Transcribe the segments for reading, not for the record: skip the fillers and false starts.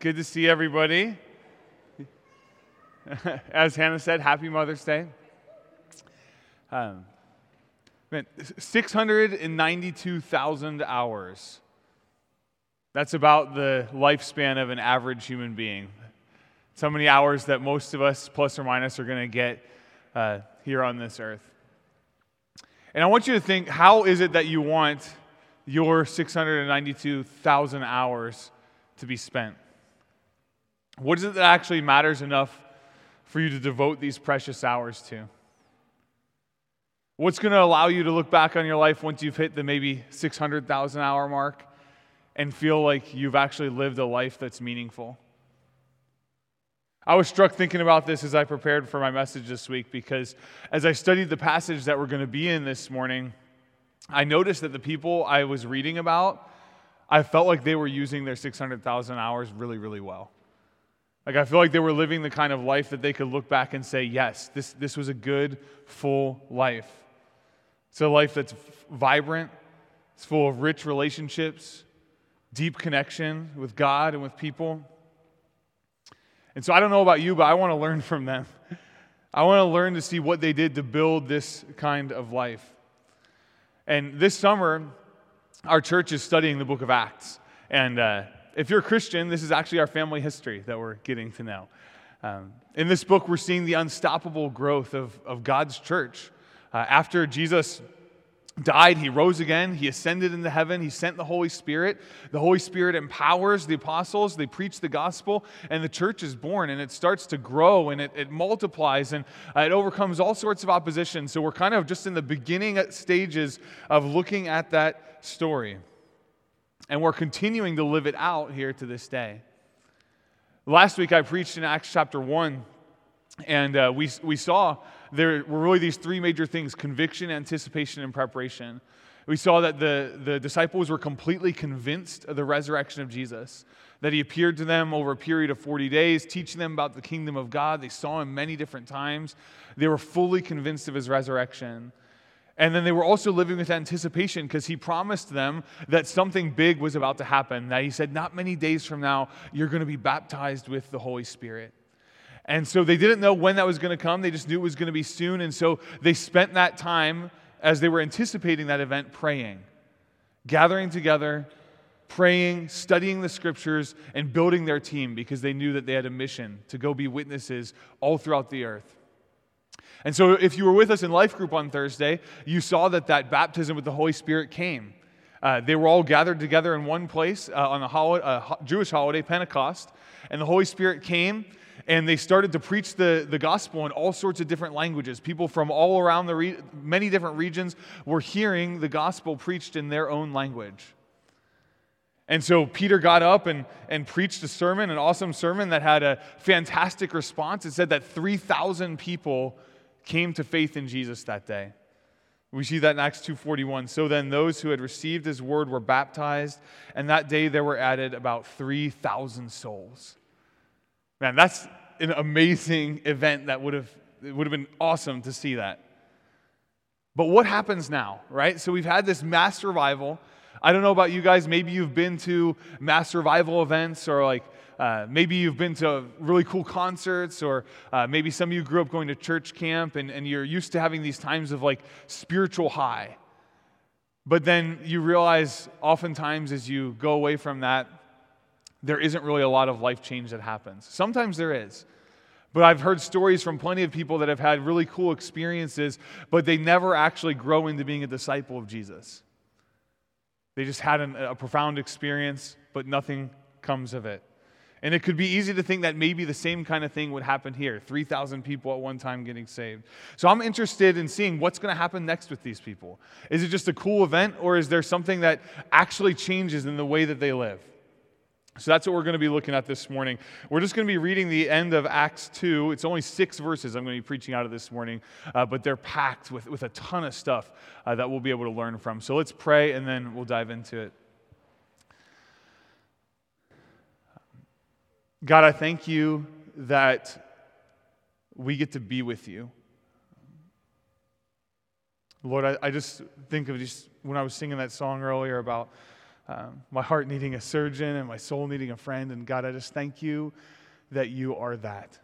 Good to see everybody. As Hannah said, happy Mother's Day. 692,000 hours. That's about the lifespan of an average human being. So many hours that most of us, plus or minus, are going to get here on this earth. And I want you to think, how is it that you want your 692,000 hours to be spent? What is it that actually matters enough for you to devote these precious hours to? What's going to allow you to look back on your life once you've hit the maybe 600,000 hour mark and feel like you've actually lived a life that's meaningful? I was struck thinking about this as I prepared for my message this week, because as I studied the passage that we're going to be in this morning, I noticed that the people I was reading about, I felt like they were using their 600,000 hours really, really well. Like, I feel like they were living the kind of life that they could look back and say, yes, this was a good, full life. It's a life that's vibrant, it's full of rich relationships, deep connection with God and with people. And so I don't know about you, but I want to learn from them. I want to learn to see what they did to build this kind of life. And this summer, our church is studying the book of Acts. And if you're a Christian, this is actually our family history that we're getting to know. In this book, we're seeing the unstoppable growth of God's church. After Jesus died, he rose again, he ascended into heaven, he sent the Holy Spirit. The Holy Spirit empowers the apostles, they preach the gospel, and the church is born, and it starts to grow, and it multiplies, and it overcomes all sorts of opposition. So we're kind of just in the beginning stages of looking at that story. And we're continuing to live it out here to this day. Last week I preached in Acts chapter 1, and we saw there were really these three major things: conviction, anticipation, and preparation. We saw that the disciples were completely convinced of the resurrection of Jesus, that he appeared to them over a period of 40 days, teaching them about the kingdom of God. They saw him many different times. They were fully convinced of his resurrection. And then they were also living with anticipation, because he promised them that something big was about to happen. That he said, not many days from now, you're going to be baptized with the Holy Spirit. And so they didn't know when that was going to come. They just knew it was going to be soon. And so they spent that time, as they were anticipating that event, praying, gathering together, praying, studying the scriptures, and building their team, because they knew that they had a mission to go be witnesses all throughout the earth. And so if you were with us in Life Group on Thursday, you saw that baptism with the Holy Spirit came. They were all gathered together in one place on a Jewish holiday, Pentecost, and the Holy Spirit came. And they started to preach the gospel in all sorts of different languages. People from all around many different regions were hearing the gospel preached in their own language. And so Peter got up and preached a sermon, an awesome sermon that had a fantastic response. It said that 3,000 people came to faith in Jesus that day. We see that in Acts 2:41. So then those who had received his word were baptized, and that day there were added about 3,000 souls. Man, that's an amazing event. It would have been awesome to see that. But what happens now, right? So we've had this mass revival. I don't know about you guys. Maybe you've been to mass revival events, or maybe you've been to really cool concerts, or maybe some of you grew up going to church camp and you're used to having these times of spiritual high. But then you realize oftentimes as you go away from that, there isn't really a lot of life change that happens. Sometimes there is. But I've heard stories from plenty of people that have had really cool experiences, but they never actually grow into being a disciple of Jesus. They just had a profound experience, but nothing comes of it. And it could be easy to think that maybe the same kind of thing would happen here, 3,000 people at one time getting saved. So I'm interested in seeing what's going to happen next with these people. Is it just a cool event, or is there something that actually changes in the way that they live? So that's what we're going to be looking at this morning. We're just going to be reading the end of Acts 2. It's only 6 verses I'm going to be preaching out of this morning, but they're packed with a ton of stuff that we'll be able to learn from. So let's pray, and then we'll dive into it. God, I thank you that we get to be with you. Lord, I just think of when I was singing that song earlier about my heart needing a surgeon and my soul needing a friend. And God, I just thank you that you are that.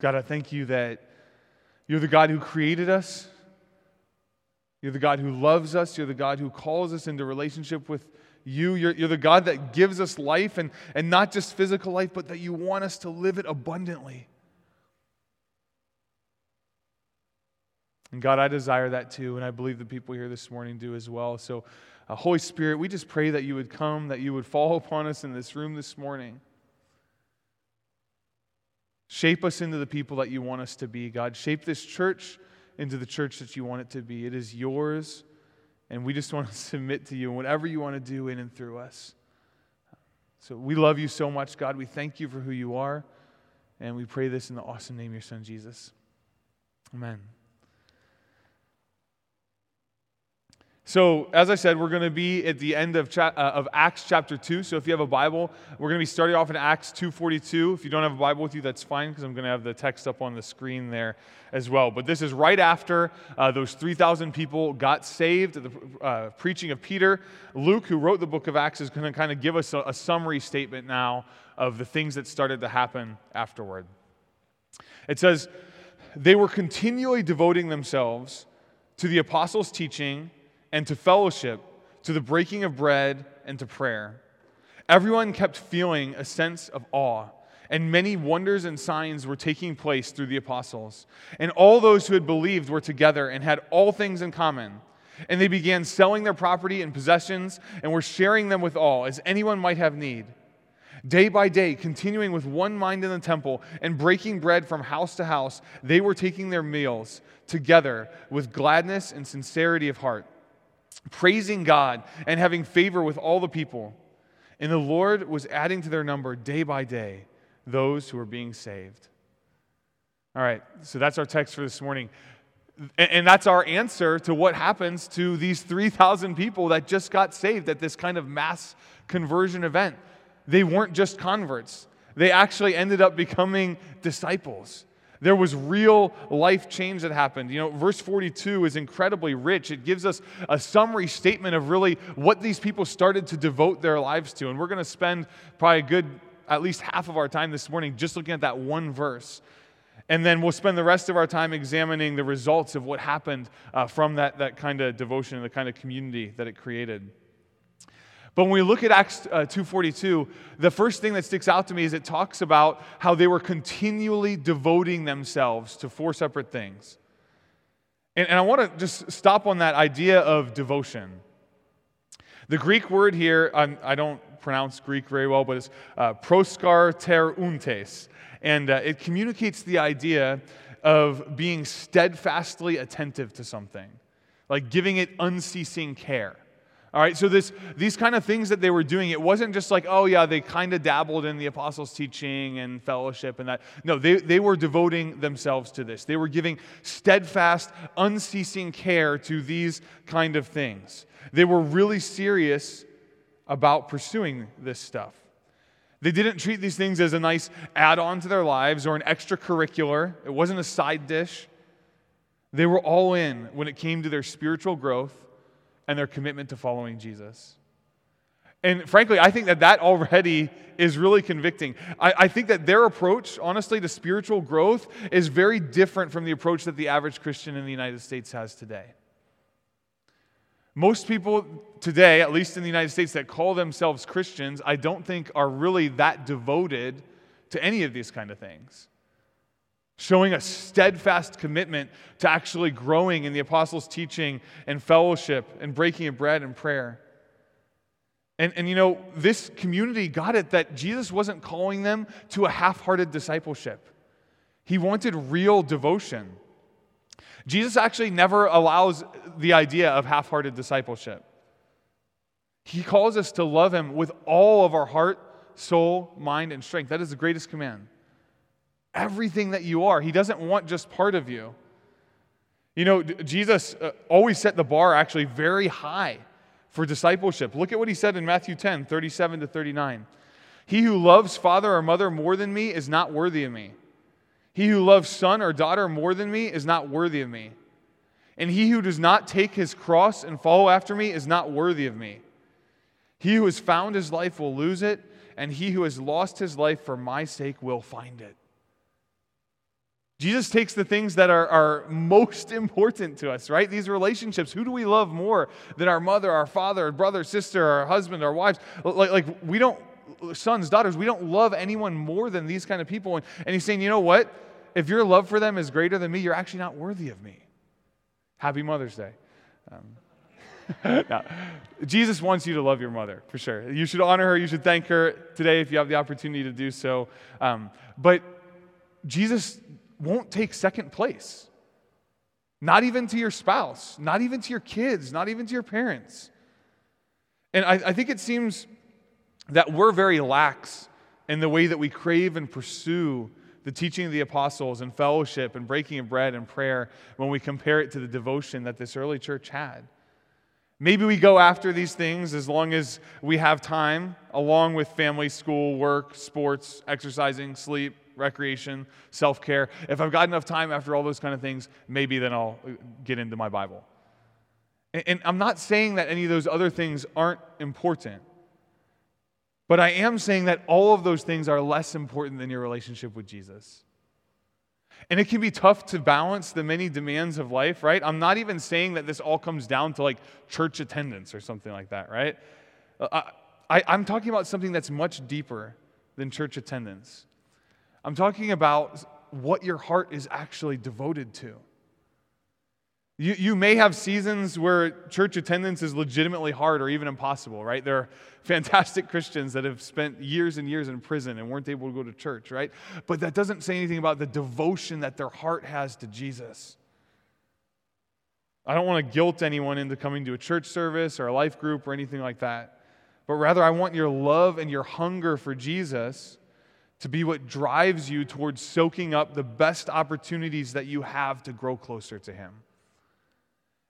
God, I thank you that you're the God who created us. You're the God who loves us. You're the God who calls us into relationship with you. You're the God that gives us life, and not just physical life, but that you want us to live it abundantly. And God, I desire that too, and I believe the people here this morning do as well. So, Holy Spirit, we just pray that you would come, that you would fall upon us in this room this morning. Shape us into the people that you want us to be, God. Shape this church into the church that you want it to be. It is yours, and we just want to submit to you in whatever you want to do in and through us. So we love you so much, God. We thank you for who you are, and we pray this in the awesome name of your Son, Jesus. Amen. So, as I said, we're going to be at the end of Acts chapter 2. So if you have a Bible, we're going to be starting off in Acts 2:42. If you don't have a Bible with you, that's fine, because I'm going to have the text up on the screen there as well. But this is right after those 3,000 people got saved at the preaching of Peter. Luke, who wrote the book of Acts, is going to kind of give us a summary statement now of the things that started to happen afterward. It says, they were continually devoting themselves to the apostles' teaching and to fellowship, to the breaking of bread, and to prayer. Everyone kept feeling a sense of awe, and many wonders and signs were taking place through the apostles. And all those who had believed were together and had all things in common. And they began selling their property and possessions and were sharing them with all, as anyone might have need. Day by day, continuing with one mind in the temple and breaking bread from house to house, they were taking their meals together with gladness and sincerity of heart, praising God and having favor with all the people. And the Lord was adding to their number day by day those who were being saved. All right, so that's our text for this morning. And that's our answer to what happens to these 3,000 people that just got saved at this kind of mass conversion event. They weren't just converts. They actually ended up becoming disciples. There was real life change that happened. You know, verse 42 is incredibly rich. It gives us a summary statement of really what these people started to devote their lives to. And we're going to spend probably a good, at least half of our time this morning just looking at that one verse. And then we'll spend the rest of our time examining the results of what happened from that kind of devotion and the kind of community that it created. But when we look at Acts 2:42, the first thing that sticks out to me is it talks about how they were continually devoting themselves to four separate things. And I want to just stop on that idea of devotion. The Greek word here, I don't pronounce Greek very well, but it's proskarterountes. And it communicates the idea of being steadfastly attentive to something, like giving it unceasing care. All right, so these kind of things that they were doing, it wasn't just like, oh yeah, they kind of dabbled in the apostles' teaching and fellowship and that. No, they were devoting themselves to this. They were giving steadfast, unceasing care to these kind of things. They were really serious about pursuing this stuff. They didn't treat these things as a nice add-on to their lives or an extracurricular. It wasn't a side dish. They were all in when it came to their spiritual growth and their commitment to following Jesus. And frankly, I think that already is really convicting. I think that their approach, honestly, to spiritual growth is very different from the approach that the average Christian in the United States has today. Most people today, at least in the United States, that call themselves Christians, I don't think are really that devoted to any of these kind of things. Showing a steadfast commitment to actually growing in the apostles' teaching and fellowship and breaking of bread and prayer. And you know, this community got it that Jesus wasn't calling them to a half-hearted discipleship. He wanted real devotion. Jesus actually never allows the idea of half-hearted discipleship. He calls us to love him with all of our heart, soul, mind, and strength. That is the greatest command. Everything that you are. He doesn't want just part of you. You know, Jesus always set the bar actually very high for discipleship. Look at what he said in Matthew 10:37-39. He who loves father or mother more than me is not worthy of me. He who loves son or daughter more than me is not worthy of me. And he who does not take his cross and follow after me is not worthy of me. He who has found his life will lose it, and he who has lost his life for my sake will find it. Jesus takes the things that are most important to us, right? These relationships. Who do we love more than our mother, our father, our brother, sister, our husband, our wives? Sons, daughters, we don't love anyone more than these kind of people. And he's saying, you know what? If your love for them is greater than me, you're actually not worthy of me. Happy Mother's Day. No. Jesus wants you to love your mother, for sure. You should honor her. You should thank her today if you have the opportunity to do so. But Jesus won't take second place. Not even to your spouse. Not even to your kids. Not even to your parents. And I think it seems that we're very lax in the way that we crave and pursue the teaching of the apostles and fellowship and breaking of bread and prayer when we compare it to the devotion that this early church had. Maybe we go after these things as long as we have time, along with family, school, work, sports, exercising, sleep, recreation, self-care. If I've got enough time after all those kind of things, maybe then I'll get into my Bible. And I'm not saying that any of those other things aren't important. But I am saying that all of those things are less important than your relationship with Jesus. And it can be tough to balance the many demands of life, right? I'm not even saying that this all comes down to like church attendance or something like that, right? I'm talking about something that's much deeper than church attendance. I'm talking about what your heart is actually devoted to. You may have seasons where church attendance is legitimately hard or even impossible, right? There are fantastic Christians that have spent years and years in prison and weren't able to go to church, right? But that doesn't say anything about the devotion that their heart has to Jesus. I don't want to guilt anyone into coming to a church service or a life group or anything like that. But rather, I want your love and your hunger for Jesus to be what drives you towards soaking up the best opportunities that you have to grow closer to Him.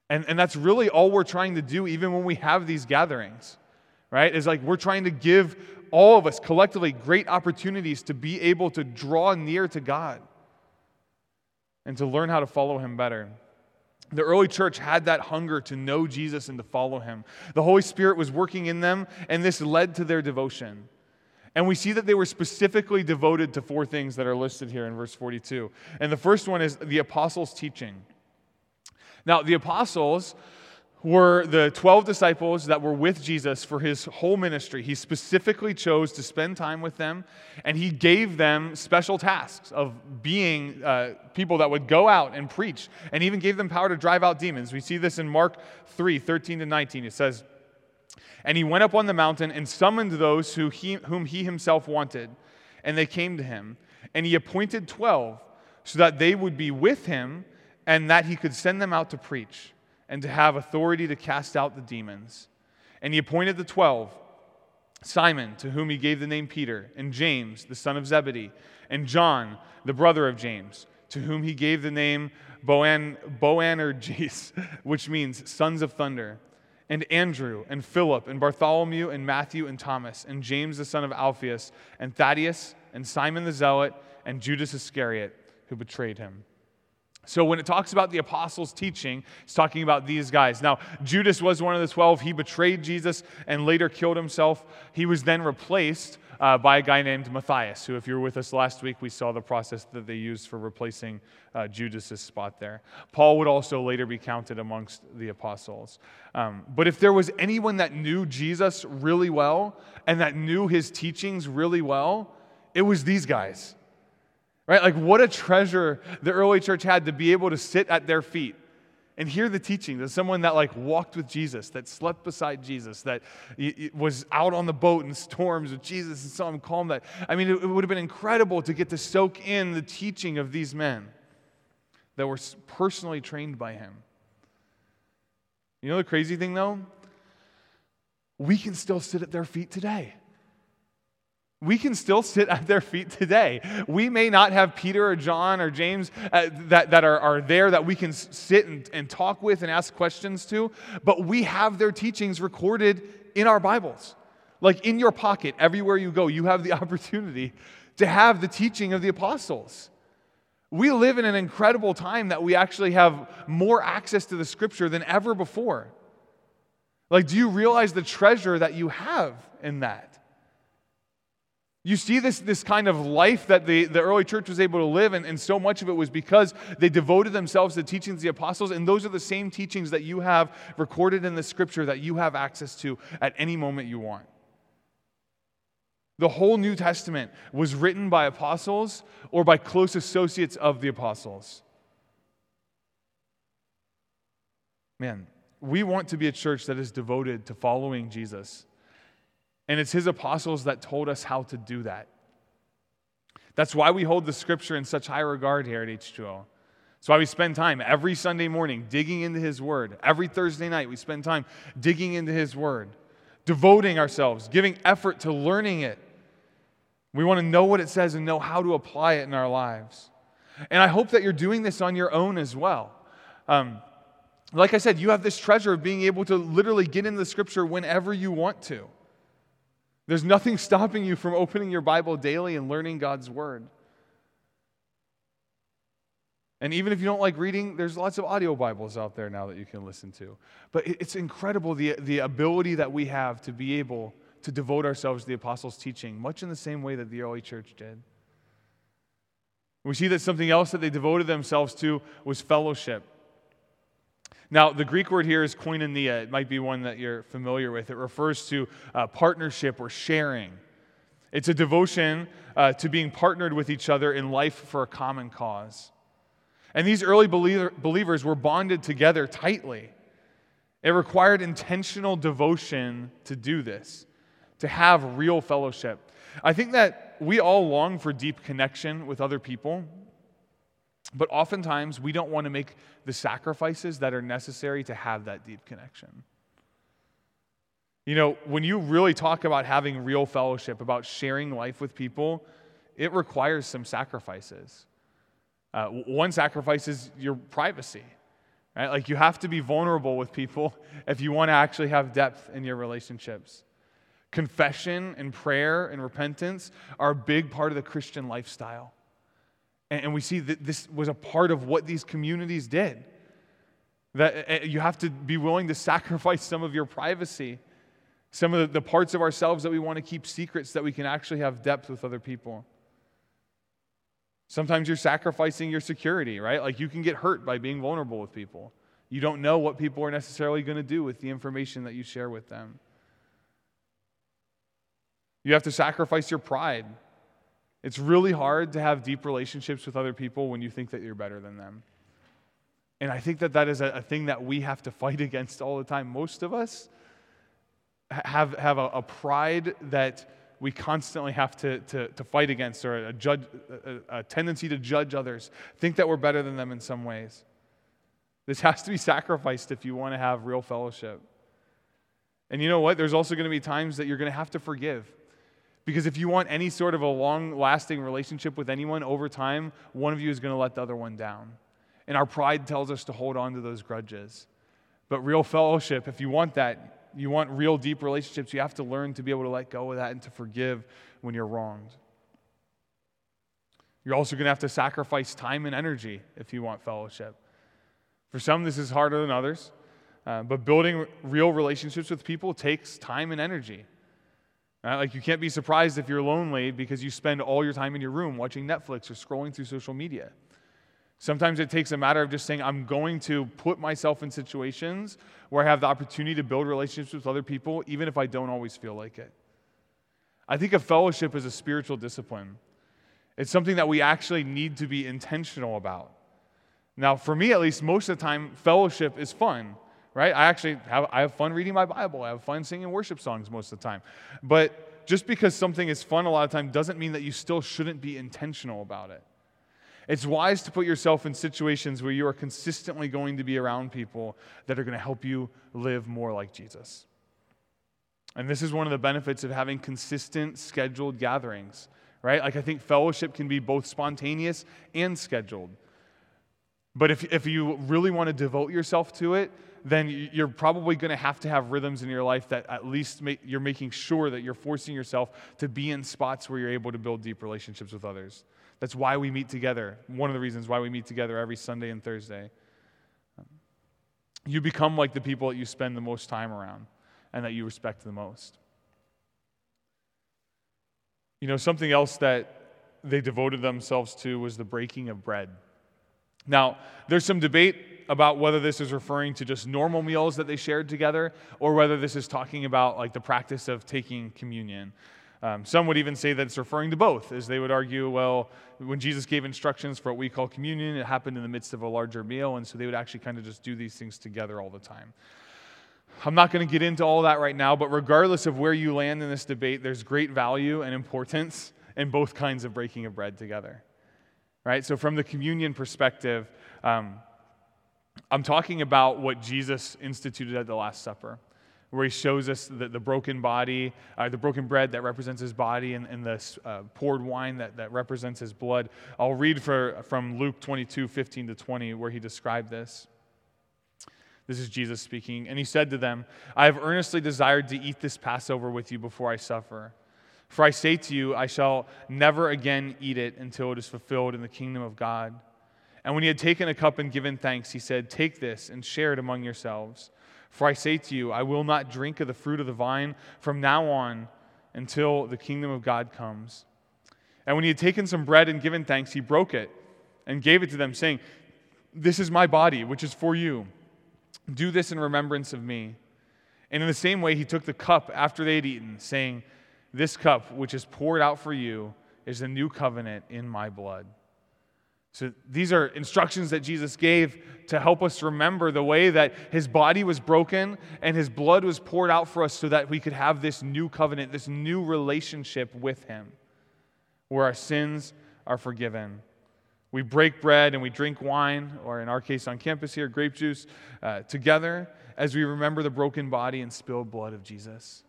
And that's really all we're trying to do even when we have these gatherings, right? Is like we're trying to give all of us collectively great opportunities to be able to draw near to God and to learn how to follow Him better. The early church had that hunger to know Jesus and to follow Him. The Holy Spirit was working in them, and this led to their devotion. And we see that they were specifically devoted to four things that are listed here in verse 42. And the first one is the apostles' teaching. Now, the apostles were the 12 disciples that were with Jesus for His whole ministry. He specifically chose to spend time with them, and He gave them special tasks of being people that would go out and preach, and even gave them power to drive out demons. We see this in Mark 3:13-19. It says, "And He went up on the mountain and summoned those whom He Himself wanted, and they came to Him. And He appointed 12 so that they would be with Him, and that He could send them out to preach and to have authority to cast out the demons. And He appointed the 12, Simon, to whom He gave the name Peter, and James, the son of Zebedee, and John, the brother of James, to whom He gave the name Boanerges, which means sons of thunder, and Andrew, and Philip, and Bartholomew, and Matthew, and Thomas, and James, the son of Alphaeus, and Thaddeus, and Simon the Zealot, and Judas Iscariot, who betrayed Him." So when it talks about the apostles' teaching, it's talking about these guys. Now, Judas was one of the 12. He betrayed Jesus and later killed himself. He was then replaced by a guy named Matthias, who, if you were with us last week, we saw the process that they used for replacing Judas's spot there. Paul would also later be counted amongst the apostles. But if there was anyone that knew Jesus really well and that knew His teachings really well, it was these guys. Right? Like, what a treasure the early church had to be able to sit at their feet and hear the teaching of someone that, like, walked with Jesus, that slept beside Jesus, that was out on the boat in storms with Jesus and saw Him calm that. I mean, it would have been incredible to get to soak in the teaching of these men that were personally trained by Him. You know the crazy thing, though? We can still sit at their feet today. We can still sit at their feet today. We may not have Peter or John or James that are there that we can sit and talk with and ask questions to, but we have their teachings recorded in our Bibles. Like in your pocket, everywhere you go, you have the opportunity to have the teaching of the apostles. We live in an incredible time that we actually have more access to the Scripture than ever before. Like, do you realize the treasure that you have in that? You see this kind of life that the early church was able to live, and so much of it was because they devoted themselves to the teachings of the apostles, and those are the same teachings that you have recorded in the Scripture that you have access to at any moment you want. The whole New Testament was written by apostles or by close associates of the apostles. Man, we want to be a church that is devoted to following Jesus. And it's his apostles that told us how to do that. That's why we hold the Scripture in such high regard here at H2O. That's why we spend time every Sunday morning digging into his Word. Every Thursday night we spend time digging into his Word, devoting ourselves, giving effort to learning it. We want to know what it says and know how to apply it in our lives. And I hope that you're doing this on your own as well. Like I said, you have this treasure of being able to literally get into the Scripture whenever you want to. There's nothing stopping you from opening your Bible daily and learning God's Word. And even if you don't like reading, there's lots of audio Bibles out there now that you can listen to. But it's incredible the ability that we have to be able to devote ourselves to the apostles' teaching, much in the same way that the early church did. We see that something else that they devoted themselves to was fellowship. Now, the Greek word here is koinonia. It might be one that you're familiar with. It refers to partnership or sharing. It's a devotion to being partnered with each other in life for a common cause. And these early believers were bonded together tightly. It required intentional devotion to do this, to have real fellowship. I think that we all long for deep connection with other people. But oftentimes, we don't want to make the sacrifices that are necessary to have that deep connection. You know, when you really talk about having real fellowship, about sharing life with people, it requires some sacrifices. One sacrifice is your privacy, right? Like, you have to be vulnerable with people if you want to actually have depth in your relationships. Confession and prayer and repentance are a big part of the Christian lifestyle. And we see that this was a part of what these communities did. That you have to be willing to sacrifice some of your privacy, some of the parts of ourselves that we want to keep secrets, that we can actually have depth with other people. Sometimes you're sacrificing your security, right? Like, you can get hurt by being vulnerable with people. You don't know what people are necessarily going to do with the information that you share with them. You have to sacrifice your pride. It's really hard to have deep relationships with other people when you think that you're better than them. And I think that that is a thing that we have to fight against all the time. Most of us have a pride that we constantly have to fight against, or a tendency to judge others, think that we're better than them in some ways. This has to be sacrificed if you want to have real fellowship. And you know what? There's also going to be times that you're going to have to forgive. Because if you want any sort of a long-lasting relationship with anyone, over time, one of you is going to let the other one down. And our pride tells us to hold on to those grudges. But real fellowship, if you want that, you want real deep relationships, you have to learn to be able to let go of that and to forgive when you're wronged. You're also going to have to sacrifice time and energy if you want fellowship. For some, this is harder than others. But building real relationships with people takes time and energy. Like, you can't be surprised if you're lonely because you spend all your time in your room watching Netflix or scrolling through social media. Sometimes it takes a matter of just saying, I'm going to put myself in situations where I have the opportunity to build relationships with other people, even if I don't always feel like it. I think a fellowship is a spiritual discipline. It's something that we actually need to be intentional about. Now, for me at least, most of the time, fellowship is fun. Right? I have fun reading my Bible. I have fun singing worship songs most of the time. But just because something is fun a lot of time doesn't mean that you still shouldn't be intentional about it. It's wise to put yourself in situations where you are consistently going to be around people that are going to help you live more like Jesus. And this is one of the benefits of having consistent scheduled gatherings, right? Like, I think fellowship can be both spontaneous and scheduled. But if you really want to devote yourself to it, then you're probably going to have rhythms in your life that at least you're making sure that you're forcing yourself to be in spots where you're able to build deep relationships with others. That's why we meet together. One of the reasons why we meet together every Sunday and Thursday. You become like the people that you spend the most time around and that you respect the most. You know, something else that they devoted themselves to was the breaking of bread. Now, there's some debate about whether this is referring to just normal meals that they shared together or whether this is talking about like the practice of taking communion. Some would even say that it's referring to both, as they would argue, well, when Jesus gave instructions for what we call communion, it happened in the midst of a larger meal, and so they would actually kind of just do these things together all the time. I'm not going to get into all that right now, but regardless of where you land in this debate, there's great value and importance in both kinds of breaking of bread together, right? So from the communion perspective, I'm talking about what Jesus instituted at the Last Supper, where he shows us the broken body, the broken bread that represents his body, and the poured wine that represents his blood. I'll read from Luke 22:15-20, where he described this. This is Jesus speaking. And he said to them, "I have earnestly desired to eat this Passover with you before I suffer. For I say to you, I shall never again eat it until it is fulfilled in the kingdom of God." And when he had taken a cup and given thanks, he said, "Take this and share it among yourselves. For I say to you, I will not drink of the fruit of the vine from now on until the kingdom of God comes." And when he had taken some bread and given thanks, he broke it and gave it to them, saying, "This is my body, which is for you. Do this in remembrance of me." And in the same way, he took the cup after they had eaten, saying, "This cup, which is poured out for you, is the new covenant in my blood." So these are instructions that Jesus gave to help us remember the way that his body was broken and his blood was poured out for us so that we could have this new covenant, this new relationship with him where our sins are forgiven. We break bread and we drink wine, or in our case on campus here, grape juice, together as we remember the broken body and spilled blood of Jesus.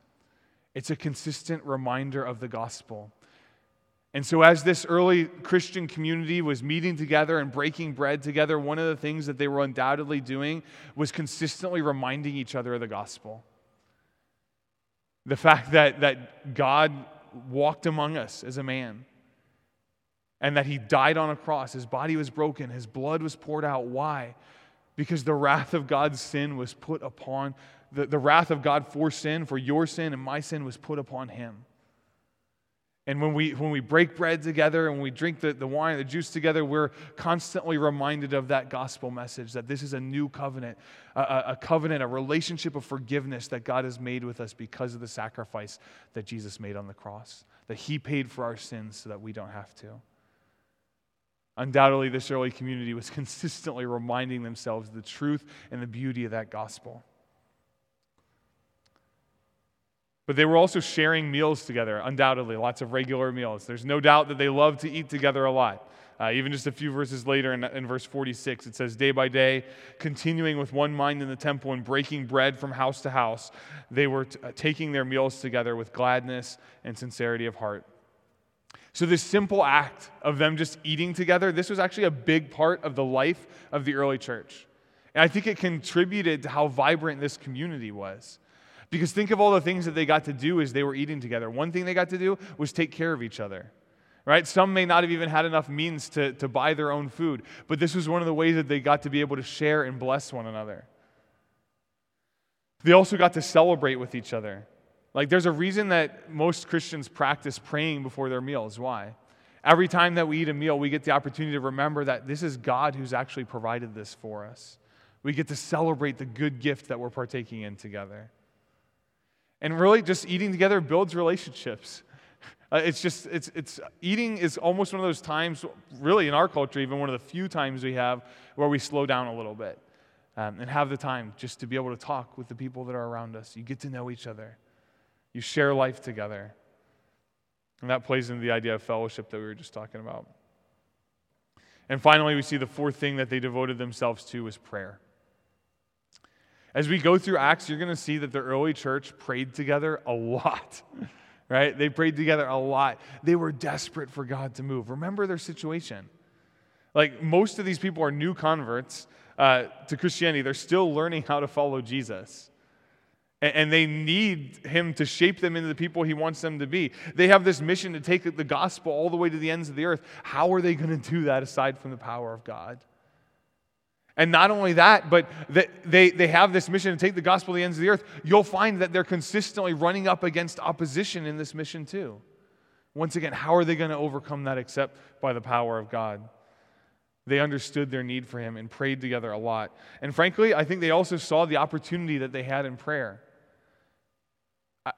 It's a consistent reminder of the gospel. And so as this early Christian community was meeting together and breaking bread together, one of the things that they were undoubtedly doing was consistently reminding each other of the gospel. The fact that God walked among us as a man and that he died on a cross. His body was broken. His blood was poured out. Why? Because the wrath of God's sin was put upon, the wrath of God for sin, for your sin and my sin was put upon him. And when we break bread together and we drink the wine and the juice together, we're constantly reminded of that gospel message, that this is a new covenant, a covenant, a relationship of forgiveness that God has made with us because of the sacrifice that Jesus made on the cross, that he paid for our sins so that we don't have to. Undoubtedly, this early community was consistently reminding themselves of the truth and the beauty of that gospel. But they were also sharing meals together, undoubtedly, lots of regular meals. There's no doubt that they loved to eat together a lot. Even just a few verses later in verse 46, it says, "Day by day, continuing with one mind in the temple and breaking bread from house to house, they were taking their meals together with gladness and sincerity of heart." So this simple act of them just eating together, this was actually a big part of the life of the early church. And I think it contributed to how vibrant this community was. Because think of all the things that they got to do as they were eating together. One thing they got to do was take care of each other, right? Some may not have even had enough means to buy their own food, but this was one of the ways that they got to be able to share and bless one another. They also got to celebrate with each other. Like, there's a reason that most Christians practice praying before their meals. Why? Every time that we eat a meal, we get the opportunity to remember that this is God who's actually provided this for us. We get to celebrate the good gift that we're partaking in together. And really, just eating together builds relationships. Eating is almost one of those times, really in our culture, even one of the few times we have where we slow down a little bit and have the time just to be able to talk with the people that are around us. You get to know each other. You share life together. And that plays into the idea of fellowship that we were just talking about. And finally, we see the fourth thing that they devoted themselves to was prayer. As we go through Acts, you're going to see that the early church prayed together a lot, right? They prayed together a lot. They were desperate for God to move. Remember their situation. Like, most of these people are new converts. to Christianity. They're still learning how to follow Jesus. And they need him to shape them into the people he wants them to be. They have this mission to take the gospel all the way to the ends of the earth. How are they going to do that aside from the power of God? And not only that, but they have this mission to take the gospel to the ends of the earth. You'll find that they're consistently running up against opposition in this mission too. Once again, how are they going to overcome that except by the power of God? They understood their need for him and prayed together a lot. And frankly, I think they also saw the opportunity that they had in prayer.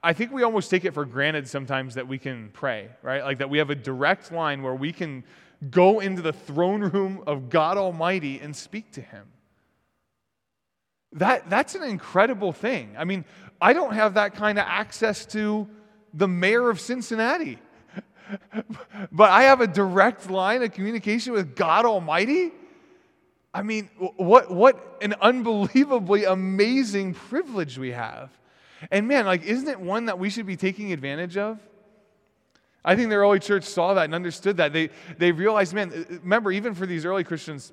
I think we almost take it for granted sometimes that we can pray, right? Like that we have a direct line where we can go into the throne room of God Almighty and speak to him. That's an incredible thing. I mean, I don't have that kind of access to the mayor of Cincinnati. But I have a direct line of communication with God Almighty? I mean, what an unbelievably amazing privilege we have. And man, like, isn't it one that we should be taking advantage of? I think the early church saw that and understood that. They realized, man, remember, even for these early Christians,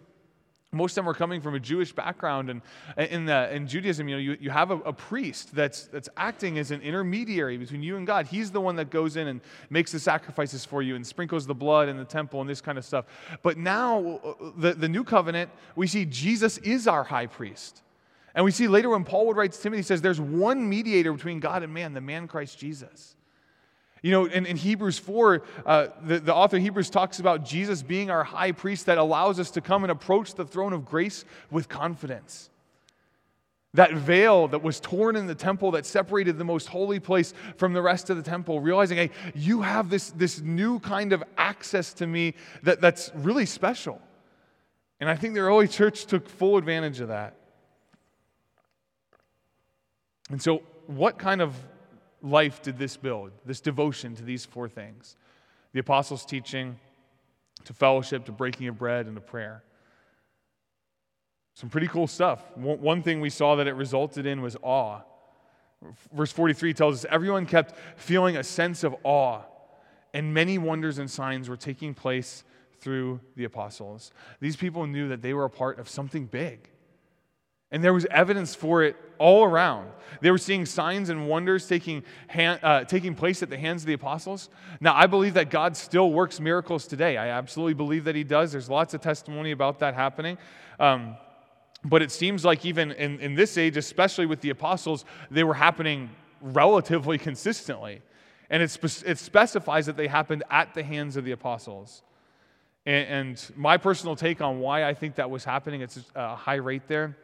most of them were coming from a Jewish background, and in Judaism, you know, you have a priest that's acting as an intermediary between you and God. He's the one that goes in and makes the sacrifices for you and sprinkles the blood in the temple and this kind of stuff. But now, the new covenant, we see Jesus is our high priest. And we see later when Paul would write to Timothy, he says, there's one mediator between God and man, the man Christ Jesus. You know, in Hebrews 4, the author of Hebrews talks about Jesus being our high priest that allows us to come and approach the throne of grace with confidence. That veil that was torn in the temple that separated the most holy place from the rest of the temple, realizing, hey, you have this new kind of access to me that's really special. And I think the early church took full advantage of that. And so what kind of life did this build, this devotion to these four things? The apostles' teaching, to fellowship, to breaking of bread, and to prayer. Some pretty cool stuff. One thing we saw that it resulted in was awe. Verse 43 tells us, everyone kept feeling a sense of awe, and many wonders and signs were taking place through the apostles. These people knew that they were a part of something big. And there was evidence for it all around. They were seeing signs and wonders taking place at the hands of the apostles. Now, I believe that God still works miracles today. I absolutely believe that he does. There's lots of testimony about that happening. But it seems like even in this age, especially with the apostles, they were happening relatively consistently. And it specifies that they happened at the hands of the apostles. And my personal take on why I think that was happening, it's a high rate there,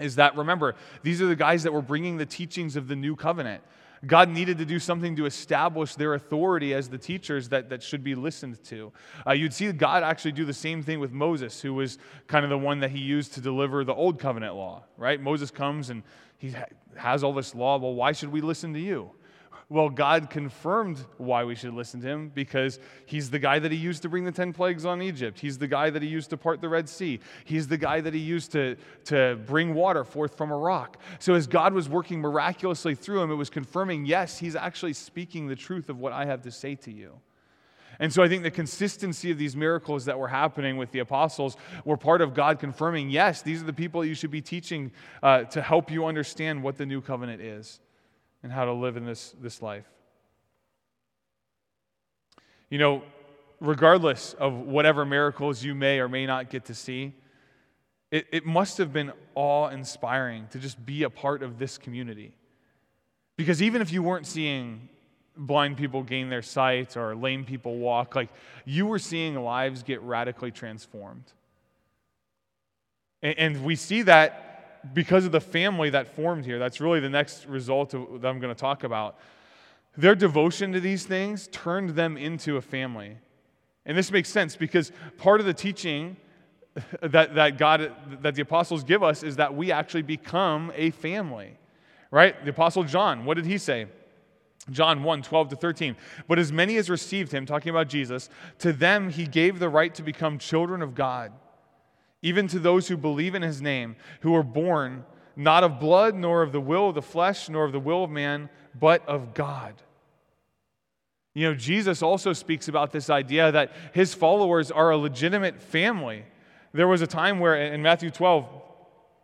is that, remember, these are the guys that were bringing the teachings of the new covenant. God needed to do something to establish their authority as the teachers that should be listened to. You'd see God actually do the same thing with Moses, who was kind of the one that he used to deliver the old covenant law, right? Moses comes and he has all this law. Well, why should we listen to you? Well, God confirmed why we should listen to him, because he's the guy that he used to bring the 10 plagues on Egypt. He's the guy that he used to part the Red Sea. He's the guy that he used to bring water forth from a rock. So as God was working miraculously through him, it was confirming, yes, he's actually speaking the truth of what I have to say to you. And so I think the consistency of these miracles that were happening with the apostles were part of God confirming, yes, these are the people that you should be teaching to help you understand what the new covenant is and how to live in this life. You know, regardless of whatever miracles you may or may not get to see, it must have been awe-inspiring to just be a part of this community. Because even if you weren't seeing blind people gain their sight or lame people walk, like, you were seeing lives get radically transformed. And we see that because of the family that formed here. That's really the next result that I'm going to talk about. Their devotion to these things turned them into a family. And this makes sense, because part of the teaching that the apostles give us is that we actually become a family, right? The apostle John, what did he say? John 1:12-13. But as many as received him, talking about Jesus, to them he gave the right to become children of God, even to those who believe in his name, who were born not of blood, nor of the will of the flesh, nor of the will of man, but of God. You know, Jesus also speaks about this idea that his followers are a legitimate family. There was a time where, in Matthew 12,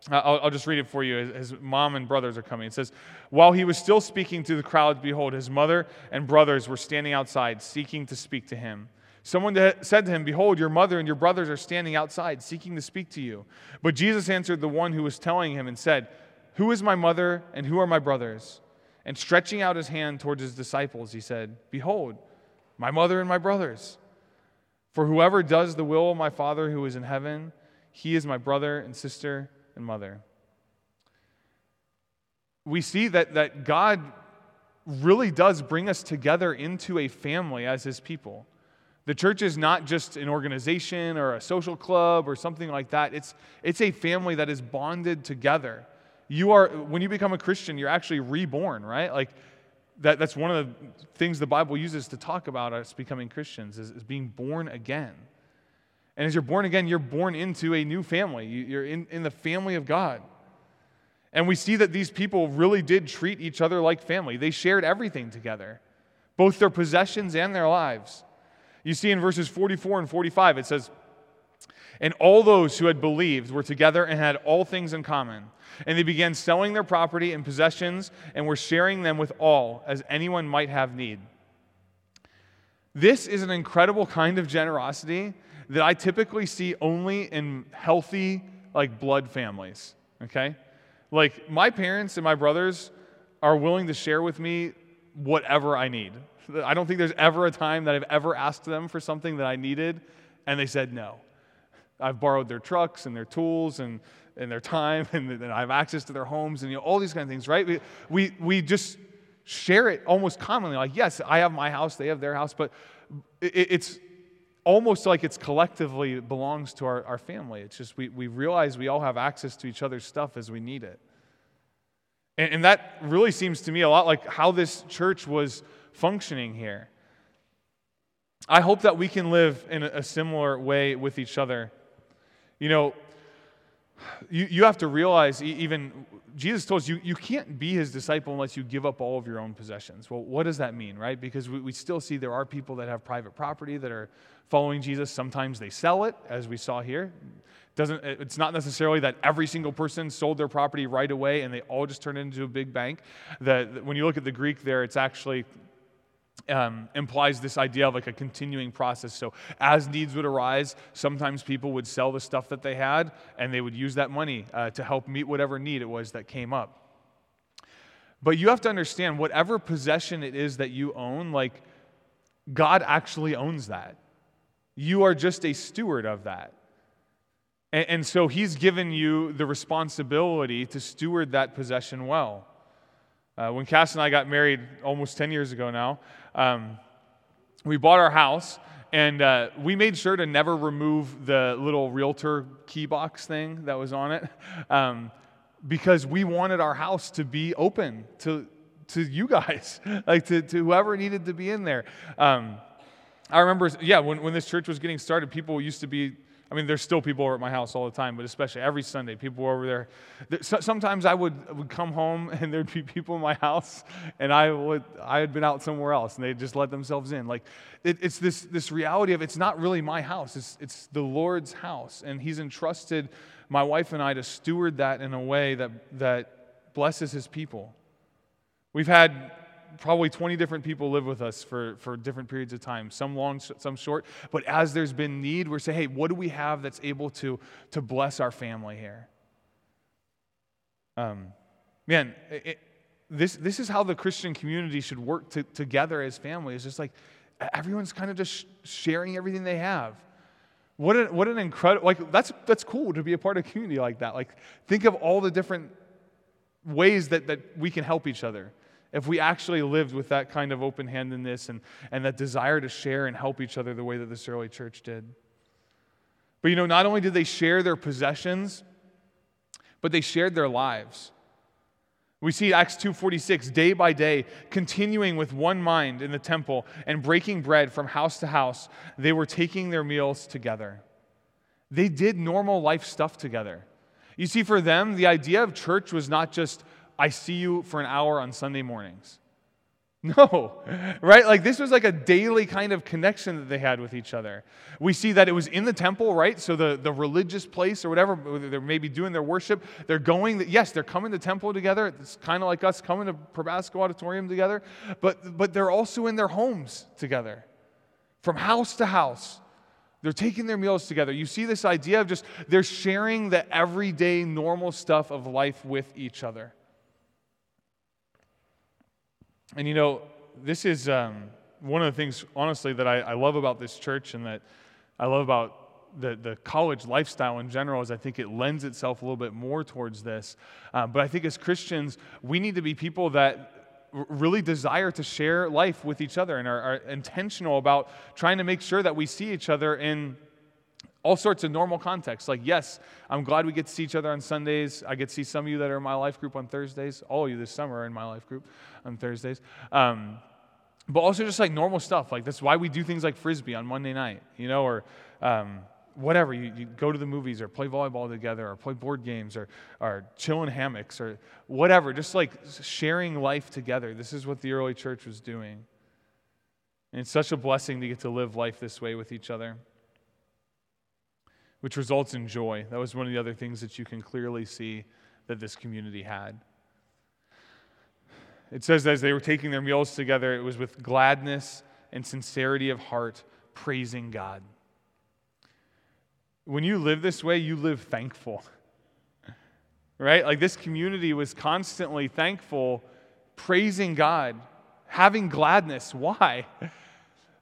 I'll just read it for you as mom and brothers are coming. It says, while he was still speaking to the crowd, behold, his mother and brothers were standing outside, seeking to speak to him. Someone said to him, behold, your mother and your brothers are standing outside, seeking to speak to you. But Jesus answered the one who was telling him and said, who is my mother and who are my brothers? And stretching out his hand towards his disciples, he said, behold, my mother and my brothers. For whoever does the will of my Father who is in heaven, he is my brother and sister and mother. We see that God really does bring us together into a family as his people. The church is not just an organization or a social club or something like that. It's a family that is bonded together. When you become a Christian, you're actually reborn, right? Like that's one of the things the Bible uses to talk about us becoming Christians is being born again. And as you're born again, you're born into a new family. You're in the family of God. And we see that these people really did treat each other like family. They shared everything together, both their possessions and their lives. You see in verses 44 and 45, it says, and all those who had believed were together and had all things in common. And they began selling their property and possessions and were sharing them with all, as anyone might have need. This is an incredible kind of generosity that I typically see only in healthy, blood families, okay? My parents and my brothers are willing to share with me whatever I need. I don't think there's ever a time that I've ever asked them for something that I needed, and they said no. I've borrowed their trucks and their tools and their time, and I have access to their homes, and all these kind of things, right? We just share it almost commonly. Yes, I have my house, they have their house, but it's almost like it's collectively belongs to our family. It's just we realize we all have access to each other's stuff as we need it. And that really seems to me a lot like how this church was functioning here. I hope that we can live in a similar way with each other. You have to realize, even Jesus told us, you can't be his disciple unless you give up all of your own possessions. Well, what does that mean, right? Because we still see there are people that have private property that are following Jesus. Sometimes they sell it, as we saw here. It's not necessarily that every single person sold their property right away and they all just turned into a big bank. When you look at the Greek there, it's actually implies this idea of a continuing process. So as needs would arise, sometimes people would sell the stuff that they had and they would use that money to help meet whatever need it was that came up. But you have to understand, whatever possession it is that you own, God actually owns that. You are just a steward of that. And so he's given you the responsibility to steward that possession well. When Cass and I got married almost 10 years ago now, we bought our house, and we made sure to never remove the little realtor key box thing that was on it, because we wanted our house to be open to you guys, to whoever needed to be in there. I remember, when this church was getting started, people used to be, there's still people over at my house all the time, but especially every Sunday, people were over there. Sometimes I would come home, and there'd be people in my house, and I had been out somewhere else, and they'd just let themselves in. It's this reality of it's not really my house. It's the Lord's house, and he's entrusted my wife and I to steward that in a way that blesses his people. We've had probably 20 different people live with us for different periods of time, some long, some short. But as there's been need, we're saying, hey, what do we have that's able to bless our family here? This is how the Christian community should work together as family. It's just everyone's kind of just sharing everything they have. What an incredible, that's cool to be a part of a community like that. Think of all the different ways that we can help each other. If we actually lived with that kind of open-handedness and that desire to share and help each other the way that this early church did. But not only did they share their possessions, but they shared their lives. We see Acts 2:46, day by day, continuing with one mind in the temple and breaking bread from house to house, they were taking their meals together. They did normal life stuff together. You see, for them, the idea of church was not just, I see you for an hour on Sunday mornings. No, right? Like this was like a daily kind of connection that they had with each other. We see that it was in the temple, right? So the religious place or whatever, they're maybe doing their worship. They're going, yes, they're coming to temple together. It's kind of like us coming to Probasco Auditorium together. But they're also in their homes together, from house to house. They're taking their meals together. You see this idea of just they're sharing the everyday normal stuff of life with each other. And you know, this is one of the things, honestly, that I love about this church and that I love about the college lifestyle in general is I think it lends itself a little bit more towards this. But I think as Christians, we need to be people that really desire to share life with each other and are intentional about trying to make sure that we see each other in all sorts of normal contexts. Like, yes, I'm glad we get to see each other on Sundays. I get to see some of you that are in my life group on Thursdays. All of you this summer are in my life group on Thursdays. But also just like normal stuff. Like, that's why we do things like Frisbee on Monday night, you know, or whatever. You go to the movies or play volleyball together or play board games or chill in hammocks or whatever. Just like sharing life together. This is what the early church was doing. And it's such a blessing to get to live life this way with each other, which results in joy. That was one of the other things that you can clearly see that this community had. It says that as they were taking their meals together, it was with gladness and sincerity of heart, praising God. When you live this way, you live thankful, right? Like this community was constantly thankful, praising God, having gladness. Why?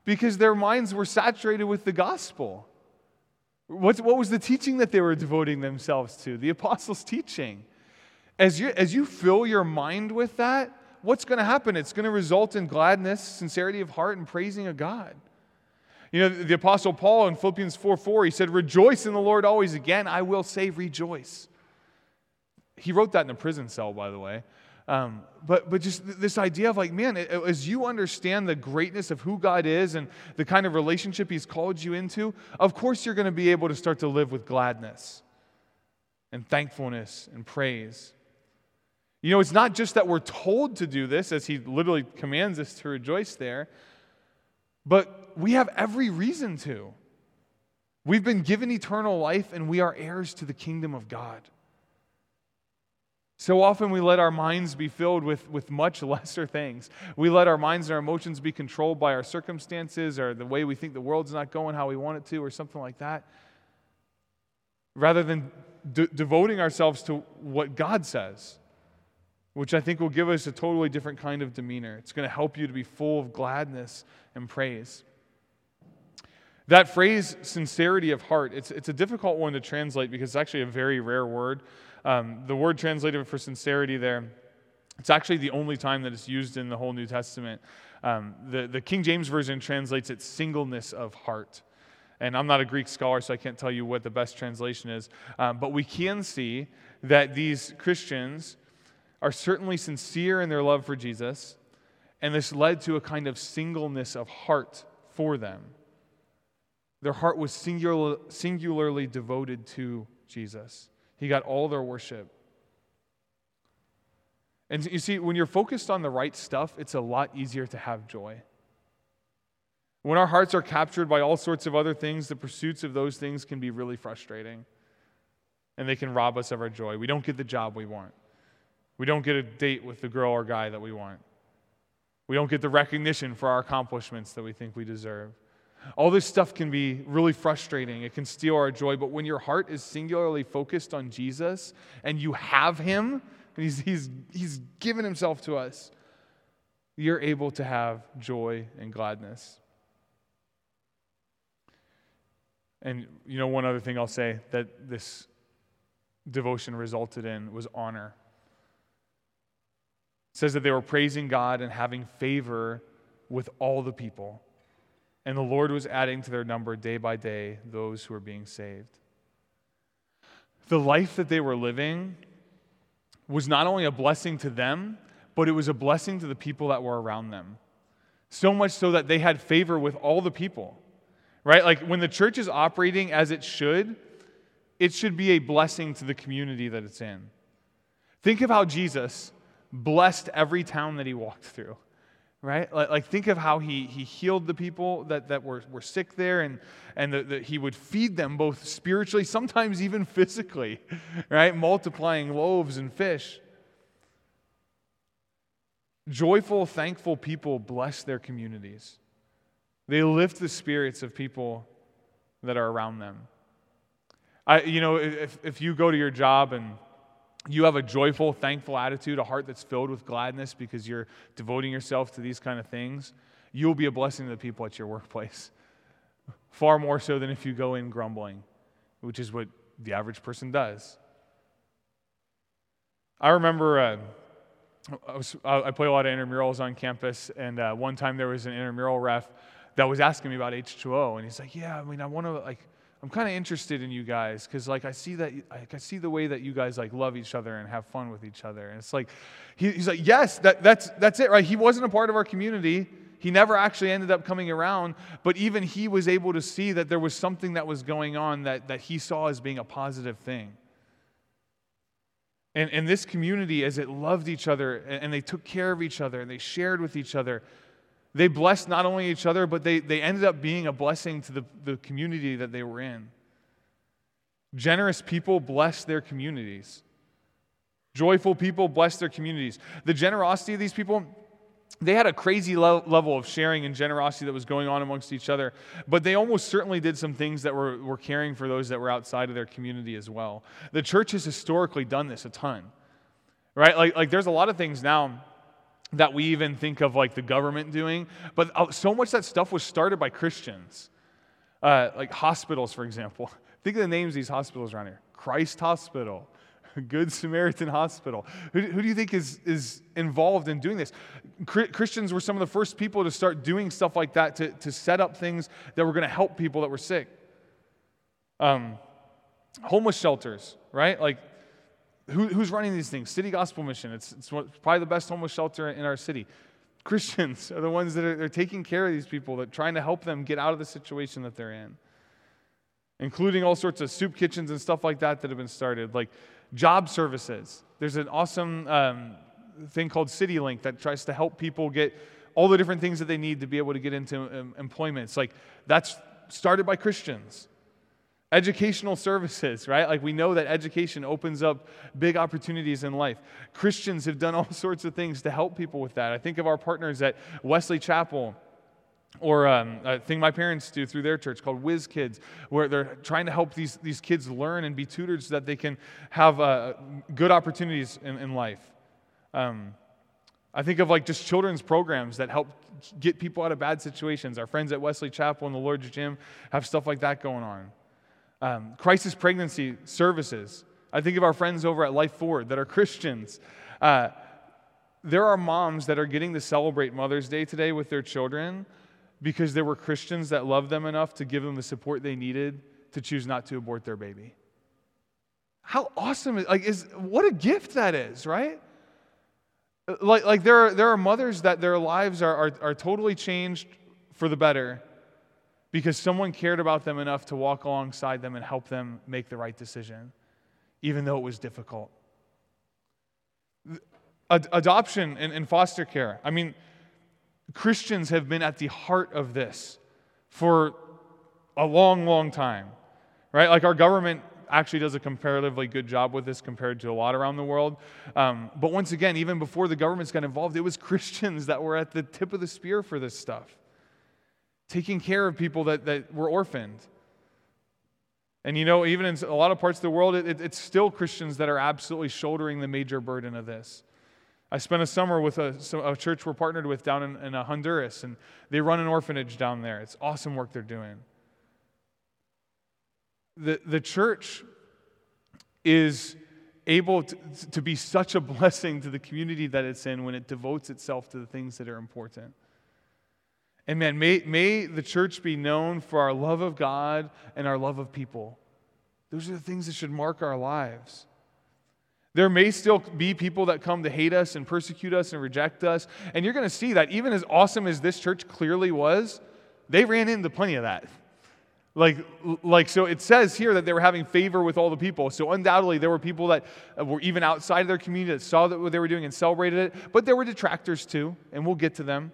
Because their minds were saturated with the gospel. What was the teaching that they were devoting themselves to? The apostles' teaching. As you fill your mind with that, what's going to happen? It's going to result in gladness, sincerity of heart, and praising of God. You know, the apostle Paul in Philippians 4:4, he said, "Rejoice in the Lord always." Again, I will say rejoice. He wrote that in a prison cell, by the way. But just this idea of like, man, as you understand the greatness of who God is and the kind of relationship He's called you into, of course you're going to be able to start to live with gladness and thankfulness and praise. You know, it's not just that we're told to do this, as He literally commands us to rejoice there, but we have every reason to. We've been given eternal life and we are heirs to the kingdom of God. So often we let our minds be filled with much lesser things. We let our minds and our emotions be controlled by our circumstances or the way we think the world's not going how we want it to or something like that, rather than devoting ourselves to what God says, which I think will give us a totally different kind of demeanor. It's going to help you to be full of gladness and praise. That phrase, sincerity of heart, it's a difficult one to translate because it's actually a very rare word. The word translated for sincerity there, it's actually the only time that it's used in the whole New Testament. The King James Version translates it singleness of heart. And I'm not a Greek scholar, so I can't tell you what the best translation is. But we can see that these Christians are certainly sincere in their love for Jesus, and this led to a kind of singleness of heart for them. Their heart was singularly devoted to Jesus. He got all their worship. And you see, when you're focused on the right stuff, it's a lot easier to have joy. When our hearts are captured by all sorts of other things, the pursuits of those things can be really frustrating. And they can rob us of our joy. We don't get the job we want. We don't get a date with the girl or guy that we want. We don't get the recognition for our accomplishments that we think we deserve. All this stuff can be really frustrating. It can steal our joy. But when your heart is singularly focused on Jesus and you have Him, and He's given Himself to us, you're able to have joy and gladness. And, you know, one other thing I'll say that this devotion resulted in was honor. It says that they were praising God and having favor with all the people. And the Lord was adding to their number day by day those who were being saved. The life that they were living was not only a blessing to them, but it was a blessing to the people that were around them. So much so that they had favor with all the people, right? Like when the church is operating as it should be a blessing to the community that it's in. Think of how Jesus blessed every town that He walked through. right? Like think of how he healed the people that were sick there, and that he would feed them both spiritually, sometimes even physically, right? Multiplying loaves and fish. Joyful, thankful people bless their communities. They lift the spirits of people that are around them. If you go to your job and you have a joyful, thankful attitude, a heart that's filled with gladness because you're devoting yourself to these kind of things, you'll be a blessing to the people at your workplace. Far more so than if you go in grumbling, which is what the average person does. I remember I play a lot of intramurals on campus, and one time there was an intramural ref that was asking me about H2O, and he's like, I want to, I'm kind of interested in you guys because, I see the way that you guys, love each other and have fun with each other. And it's like, he's like, yes, that's it, right? He wasn't a part of our community. He never actually ended up coming around, but even he was able to see that there was something that was going on that he saw as being a positive thing. And this community, as it loved each other, and they took care of each other, and they shared with each other, they blessed not only each other, but they ended up being a blessing to the community that they were in. Generous people bless their communities. Joyful people bless their communities. The generosity of these people, they had a crazy level of sharing and generosity that was going on amongst each other, but they almost certainly did some things that were caring for those that were outside of their community as well. The church has historically done this a ton, right? Like there's a lot of things now that we even think of the government doing, but so much that stuff was started by Christians. Like hospitals, for example. Think of the names of these hospitals around here. Christ Hospital, Good Samaritan Hospital. Who do you think is involved in doing this? Christians were some of the first people to start doing stuff like that, to set up things that were going to help people that were sick. Homeless shelters, right? Who's running these things? City Gospel Mission. It's probably the best homeless shelter in our city. Christians are the ones that are taking care of these people, that trying to help them get out of the situation that they're in, including all sorts of soup kitchens and stuff like that that have been started, like job services. There's an awesome thing called CityLink that tries to help people get all the different things that they need to be able to get into employment. It's that's started by Christians. Educational services, right? We know that education opens up big opportunities in life. Christians have done all sorts of things to help people with that. I think of our partners at Wesley Chapel, or a thing my parents do through their church called Whiz Kids, where they're trying to help these kids learn and be tutored so that they can have good opportunities in life. I think of just children's programs that help get people out of bad situations. Our friends at Wesley Chapel and the Lord's Gym have stuff like that going on. Crisis pregnancy services. I think of our friends over at Life Forward that are Christians. There are moms that are getting to celebrate Mother's Day today with their children because there were Christians that loved them enough to give them the support they needed to choose not to abort their baby. How awesome! What a gift that is, right? There are mothers that their lives are totally changed for the better, because someone cared about them enough to walk alongside them and help them make the right decision, even though it was difficult. Adoption and foster care. Christians have been at the heart of this for a long, long time, right? Our government actually does a comparatively good job with this compared to a lot around the world. But once again, even before the governments got involved, it was Christians that were at the tip of the spear for this stuff, taking care of people that were orphaned. And even in a lot of parts of the world, it's still Christians that are absolutely shouldering the major burden of this. I spent a summer with a church we're partnered with down in Honduras, and they run an orphanage down there. It's awesome work they're doing. The church is able to be such a blessing to the community that it's in when it devotes itself to the things that are important. And man, may the church be known for our love of God and our love of people. Those are the things that should mark our lives. There may still be people that come to hate us and persecute us and reject us. And you're going to see that even as awesome as this church clearly was, they ran into plenty of that. So it says here that they were having favor with all the people. So undoubtedly there were people that were even outside of their community that saw what they were doing and celebrated it. But there were detractors too, and we'll get to them.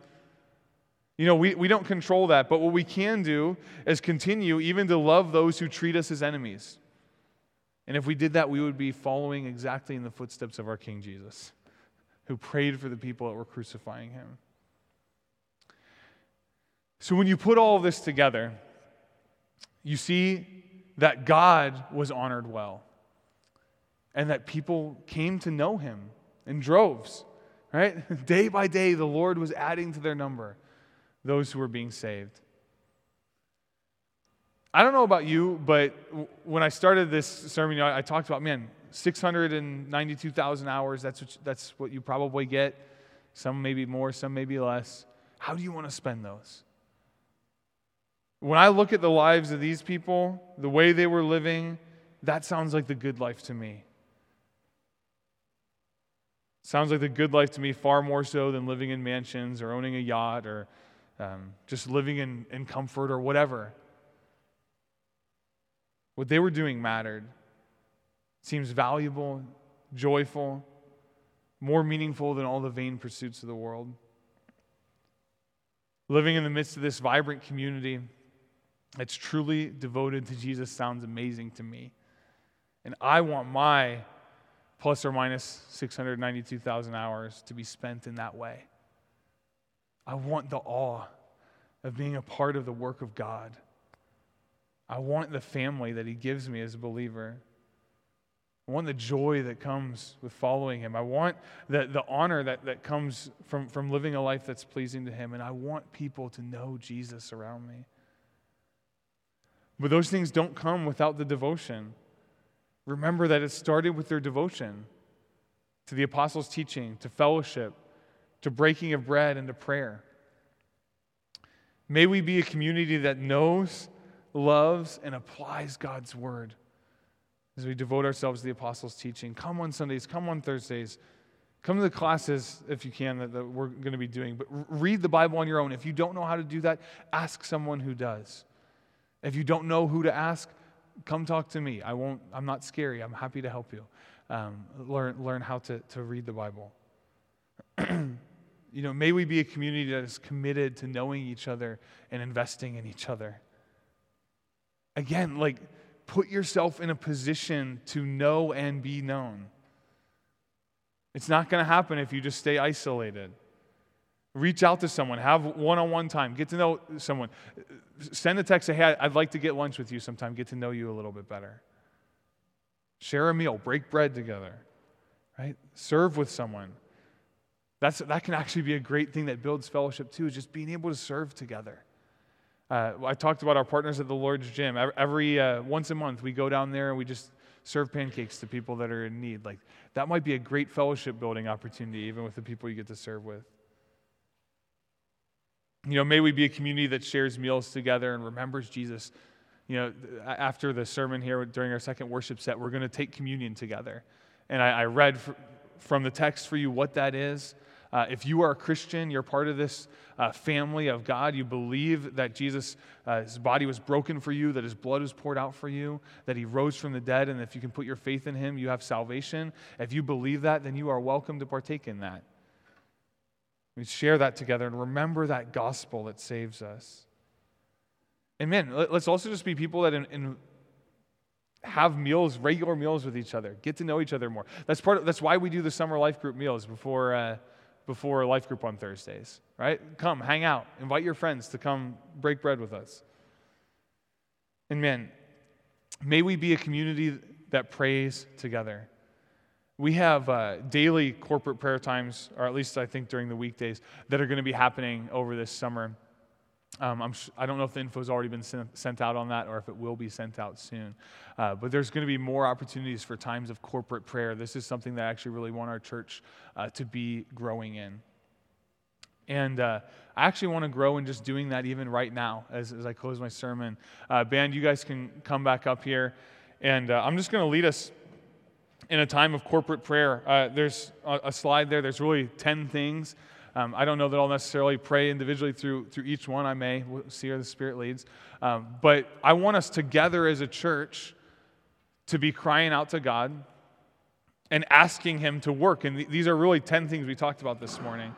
You know, we don't control that, but what we can do is continue even to love those who treat us as enemies. And if we did that, we would be following exactly in the footsteps of our King Jesus, who prayed for the people that were crucifying him. So when you put all this together, you see that God was honored well, and that people came to know him in droves, right? Day by day, the Lord was adding to their number those who were being saved. I don't know about you, but when I started this sermon, I talked about, 692,000 hours, that's what you probably get. Some maybe more, some maybe less. How do you want to spend those? When I look at the lives of these people, the way they were living, that sounds like the good life to me. Sounds like the good life to me far more so than living in mansions or owning a yacht or just living in comfort or whatever. What they were doing mattered. It seems valuable, joyful, more meaningful than all the vain pursuits of the world. Living in the midst of this vibrant community that's truly devoted to Jesus sounds amazing to me. And I want my plus or minus 692,000 hours to be spent in that way. I want the awe of being a part of the work of God. I want the family that he gives me as a believer. I want the joy that comes with following him. I want the honor that comes from living a life that's pleasing to him. And I want people to know Jesus around me. But those things don't come without the devotion. Remember that it started with their devotion to the apostles' teaching, to fellowship, to breaking of bread, and to prayer. May we be a community that knows, loves, and applies God's word as we devote ourselves to the apostles' teaching. Come on Sundays, come on Thursdays, come to the classes if you can that we're going to be doing, but read the Bible on your own. If you don't know how to do that, ask someone who does. If you don't know who to ask, come talk to me. I'm not scary. I'm happy to help you learn how to read the Bible. May we be a community that is committed to knowing each other and investing in each other. Again, put yourself in a position to know and be known. It's not going to happen if you just stay isolated. Reach out to someone. Have one-on-one time. Get to know someone. Send a text, say, hey, I'd like to get lunch with you sometime. Get to know you a little bit better. Share a meal. Break bread together. Right? Serve with someone. That can actually be a great thing that builds fellowship too, is just being able to serve together. I talked about our partners at the Lord's Gym. Every once a month, we go down there and we just serve pancakes to people that are in need. That might be a great fellowship-building opportunity, even with the people you get to serve with. May we be a community that shares meals together and remembers Jesus. After the sermon here, during our second worship set, we're going to take communion together. And I read from the text for you what that is. If you are a Christian, you're part of this family of God. You believe that Jesus, his body was broken for you, that his blood was poured out for you, that he rose from the dead, and if you can put your faith in him, you have salvation. If you believe that, then you are welcome to partake in that. We share that together and remember that gospel that saves us. And let's also just be people that have meals, regular meals with each other. Get to know each other more. That's why we do the summer life group meals before life group on Thursdays, right? Come, hang out. Invite your friends to come break bread with us. And may we be a community that prays together. We have daily corporate prayer times, or at least I think during the weekdays, that are going to be happening over this summer. I don't know if the info has already been sent out on that or if it will be sent out soon. But there's going to be more opportunities for times of corporate prayer. This is something that I actually really want our church to be growing in. And I actually want to grow in just doing that even right now as I close my sermon. Band, you guys can come back up here. And I'm just going to lead us in a time of corporate prayer. There's a slide there. There's really 10 things. I don't know that I'll necessarily pray individually through each one. I may. We'll see where the Spirit leads. But I want us together as a church to be crying out to God and asking him to work. And these are really 10 things we talked about this morning.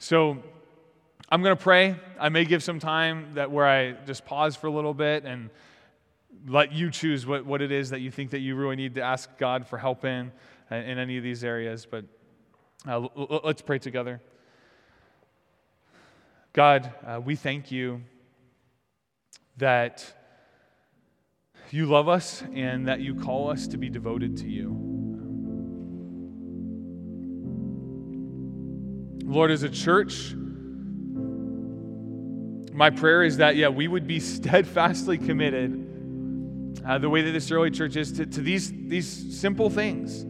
So I'm going to pray. I may give some time that where I just pause for a little bit and let you choose what it is that you think that you really need to ask God for help in any of these areas. But let's pray together. God, we thank you that you love us and that you call us to be devoted to you. Lord, as a church, my prayer is that, we would be steadfastly committed, the way that this early church is, to these simple things.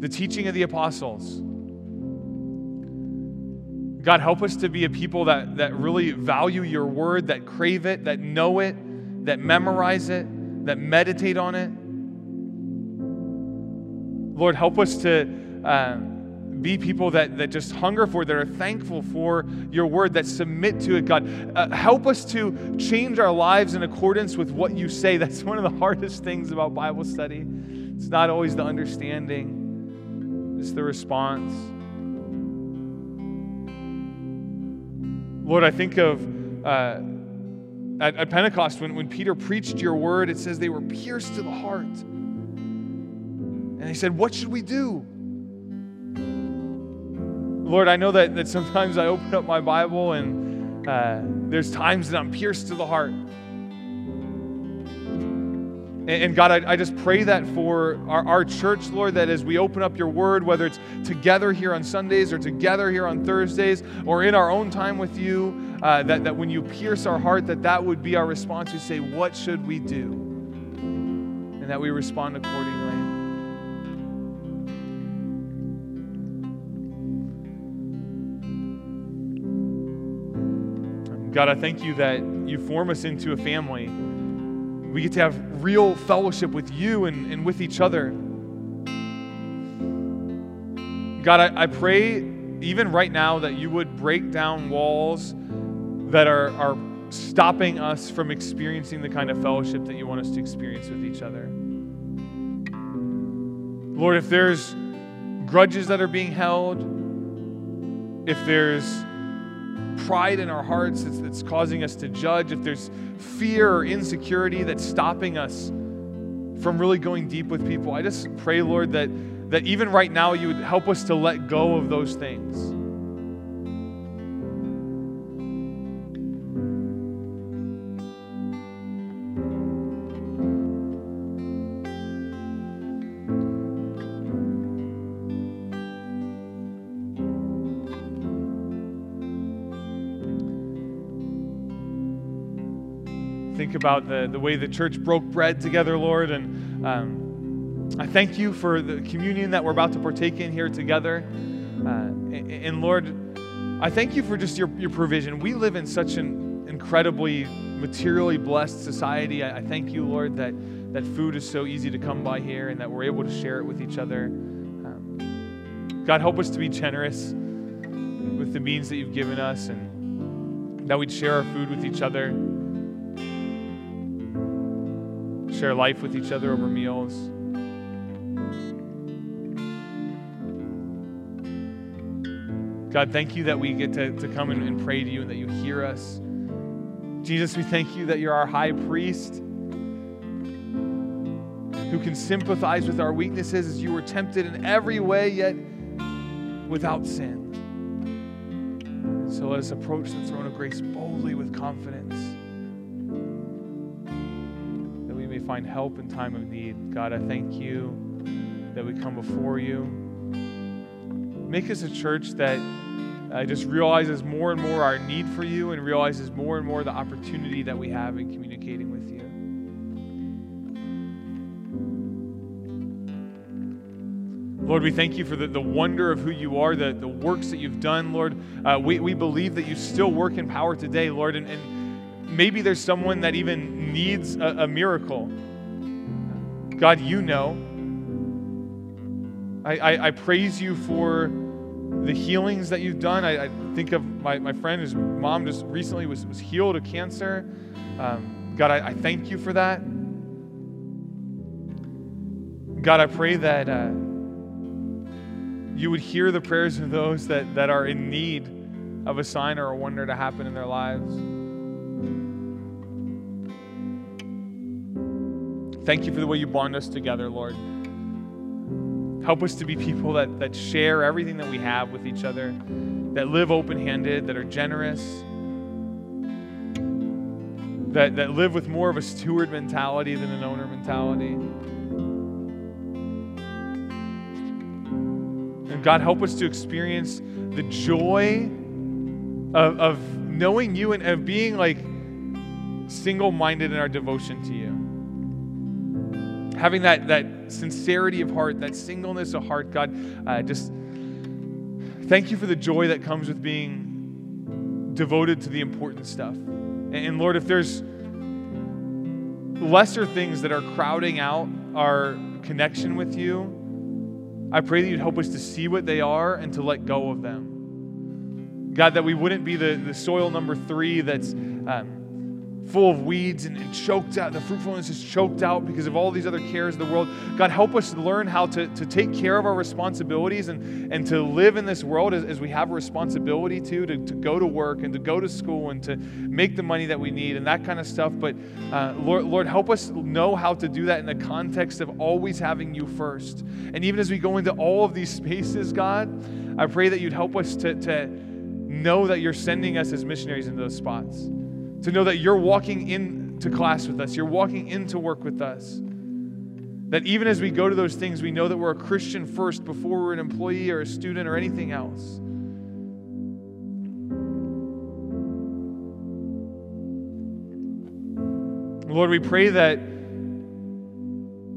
The teaching of the apostles. God, help us to be a people that really value your word, that crave it, that know it, that memorize it, that meditate on it. Lord, help us to be people that just hunger for it, that are thankful for your word, that submit to it, God. Help us to change our lives in accordance with what you say. That's one of the hardest things about Bible study. It's not always the understanding, it's the response. Lord, I think of at Pentecost when Peter preached your word, it says they were pierced to the heart. And they said, what should we do? Lord, I know that sometimes I open up my Bible and there's times that I'm pierced to the heart. And God, I just pray that for our church, Lord, that as we open up your word, whether it's together here on Sundays or together here on Thursdays or in our own time with you, that when you pierce our heart, that would be our response. We say, what should we do? And that we respond accordingly. God, I thank you that you form us into a family. We get to have real fellowship with you and with each other. God, I pray even right now that you would break down walls that are stopping us from experiencing the kind of fellowship that you want us to experience with each other. Lord, if there's grudges that are being held, if there's pride in our hearts that's causing us to judge, if there's fear or insecurity that's stopping us from really going deep with people, I just pray, Lord, that even right now you would help us to let go of those things. About the way the church broke bread together, Lord, and I thank you for the communion that we're about to partake in here together, and Lord, I thank you for just your provision. We live in such an incredibly materially blessed society. I thank you, Lord, that food is so easy to come by here and that we're able to share it with each other. God, help us to be generous with the means that you've given us and that we'd share our food with each other. Share life with each other over meals. God, thank you that we get to come and pray to you and that you hear us. Jesus, we thank you that you're our high priest who can sympathize with our weaknesses as you were tempted in every way, yet without sin. So let us approach the throne of grace boldly with confidence. Find help in time of need. God, I thank you that we come before you. Make us a church that just realizes more and more our need for you and realizes more and more the opportunity that we have in communicating with you. Lord, we thank you for the wonder of who you are, the works that you've done, Lord. We believe that you still work in power today, Lord, and maybe there's someone that even needs a miracle. God, you know. I praise you for the healings that you've done. I think of my friend whose mom just recently was healed of cancer. God, I thank you for that. God, I pray that you would hear the prayers of those that are in need of a sign or a wonder to happen in their lives. Thank you for the way you bond us together, Lord. Help us to be people that share everything that we have with each other, that live open-handed, that are generous, that live with more of a steward mentality than an owner mentality. And God, help us to experience the joy of knowing you and of being like single-minded in our devotion to you. Having that sincerity of heart, that singleness of heart, God, just thank you for the joy that comes with being devoted to the important stuff. And Lord, if there's lesser things that are crowding out our connection with you, I pray that you'd help us to see what they are and to let go of them. God, that we wouldn't be the soil number 3 that's full of weeds and choked out. The fruitfulness is choked out because of all these other cares of the world. God, help us learn how to take care of our responsibilities and to live in this world as we have a responsibility to go to work and to go to school and to make the money that we need and that kind of stuff. But Lord, help us know how to do that in the context of always having you first. And even as we go into all of these spaces, God, I pray that you'd help us to know that you're sending us as missionaries into those spots. To know that you're walking into class with us. You're walking into work with us. That even as we go to those things, we know that we're a Christian first before we're an employee or a student or anything else. Lord, we pray that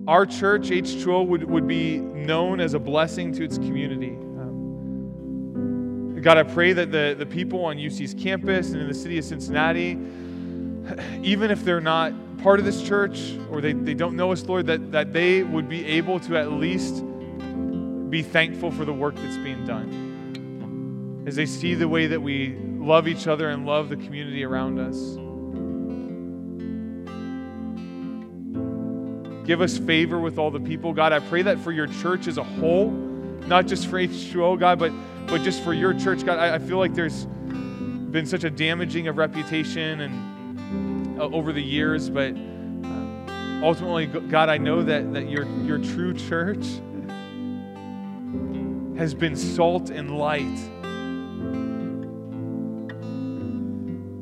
our church, H2O, would be known as a blessing to its community. God, I pray that the people on UC's campus and in the city of Cincinnati, even if they're not part of this church or they don't know us, Lord, that they would be able to at least be thankful for the work that's being done. As they see the way that we love each other and love the community around us. Give us favor with all the people. God, I pray that for your church as a whole, not just for H2O, God, but just for your church, God, I feel like there's been such a damaging of reputation and over the years, but ultimately, God, I know that your true church has been salt and light.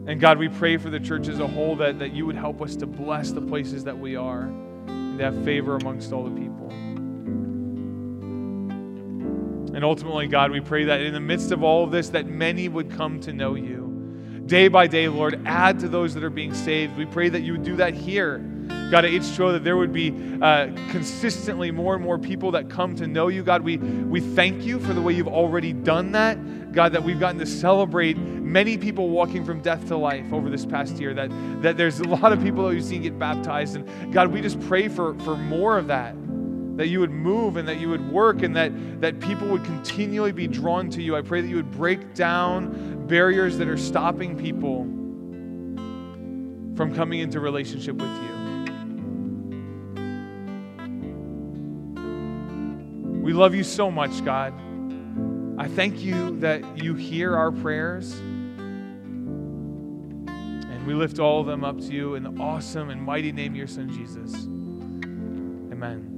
And God, we pray for the church as a whole that you would help us to bless the places that we are and to have favor amongst all the people. And ultimately, God, we pray that in the midst of all of this, that many would come to know you. Day by day, Lord, add to those that are being saved. We pray that you would do that here. God, at H2O, that there would be consistently more and more people that come to know you. God, we thank you for the way you've already done that. God, that we've gotten to celebrate many people walking from death to life over this past year, that there's a lot of people that we've seen get baptized. And God, we just pray for more of that. That you would move and that you would work and that people would continually be drawn to you. I pray that you would break down barriers that are stopping people from coming into relationship with you. We love you so much, God. I thank you that you hear our prayers. And we lift all of them up to you in the awesome and mighty name of your Son, Jesus. Amen.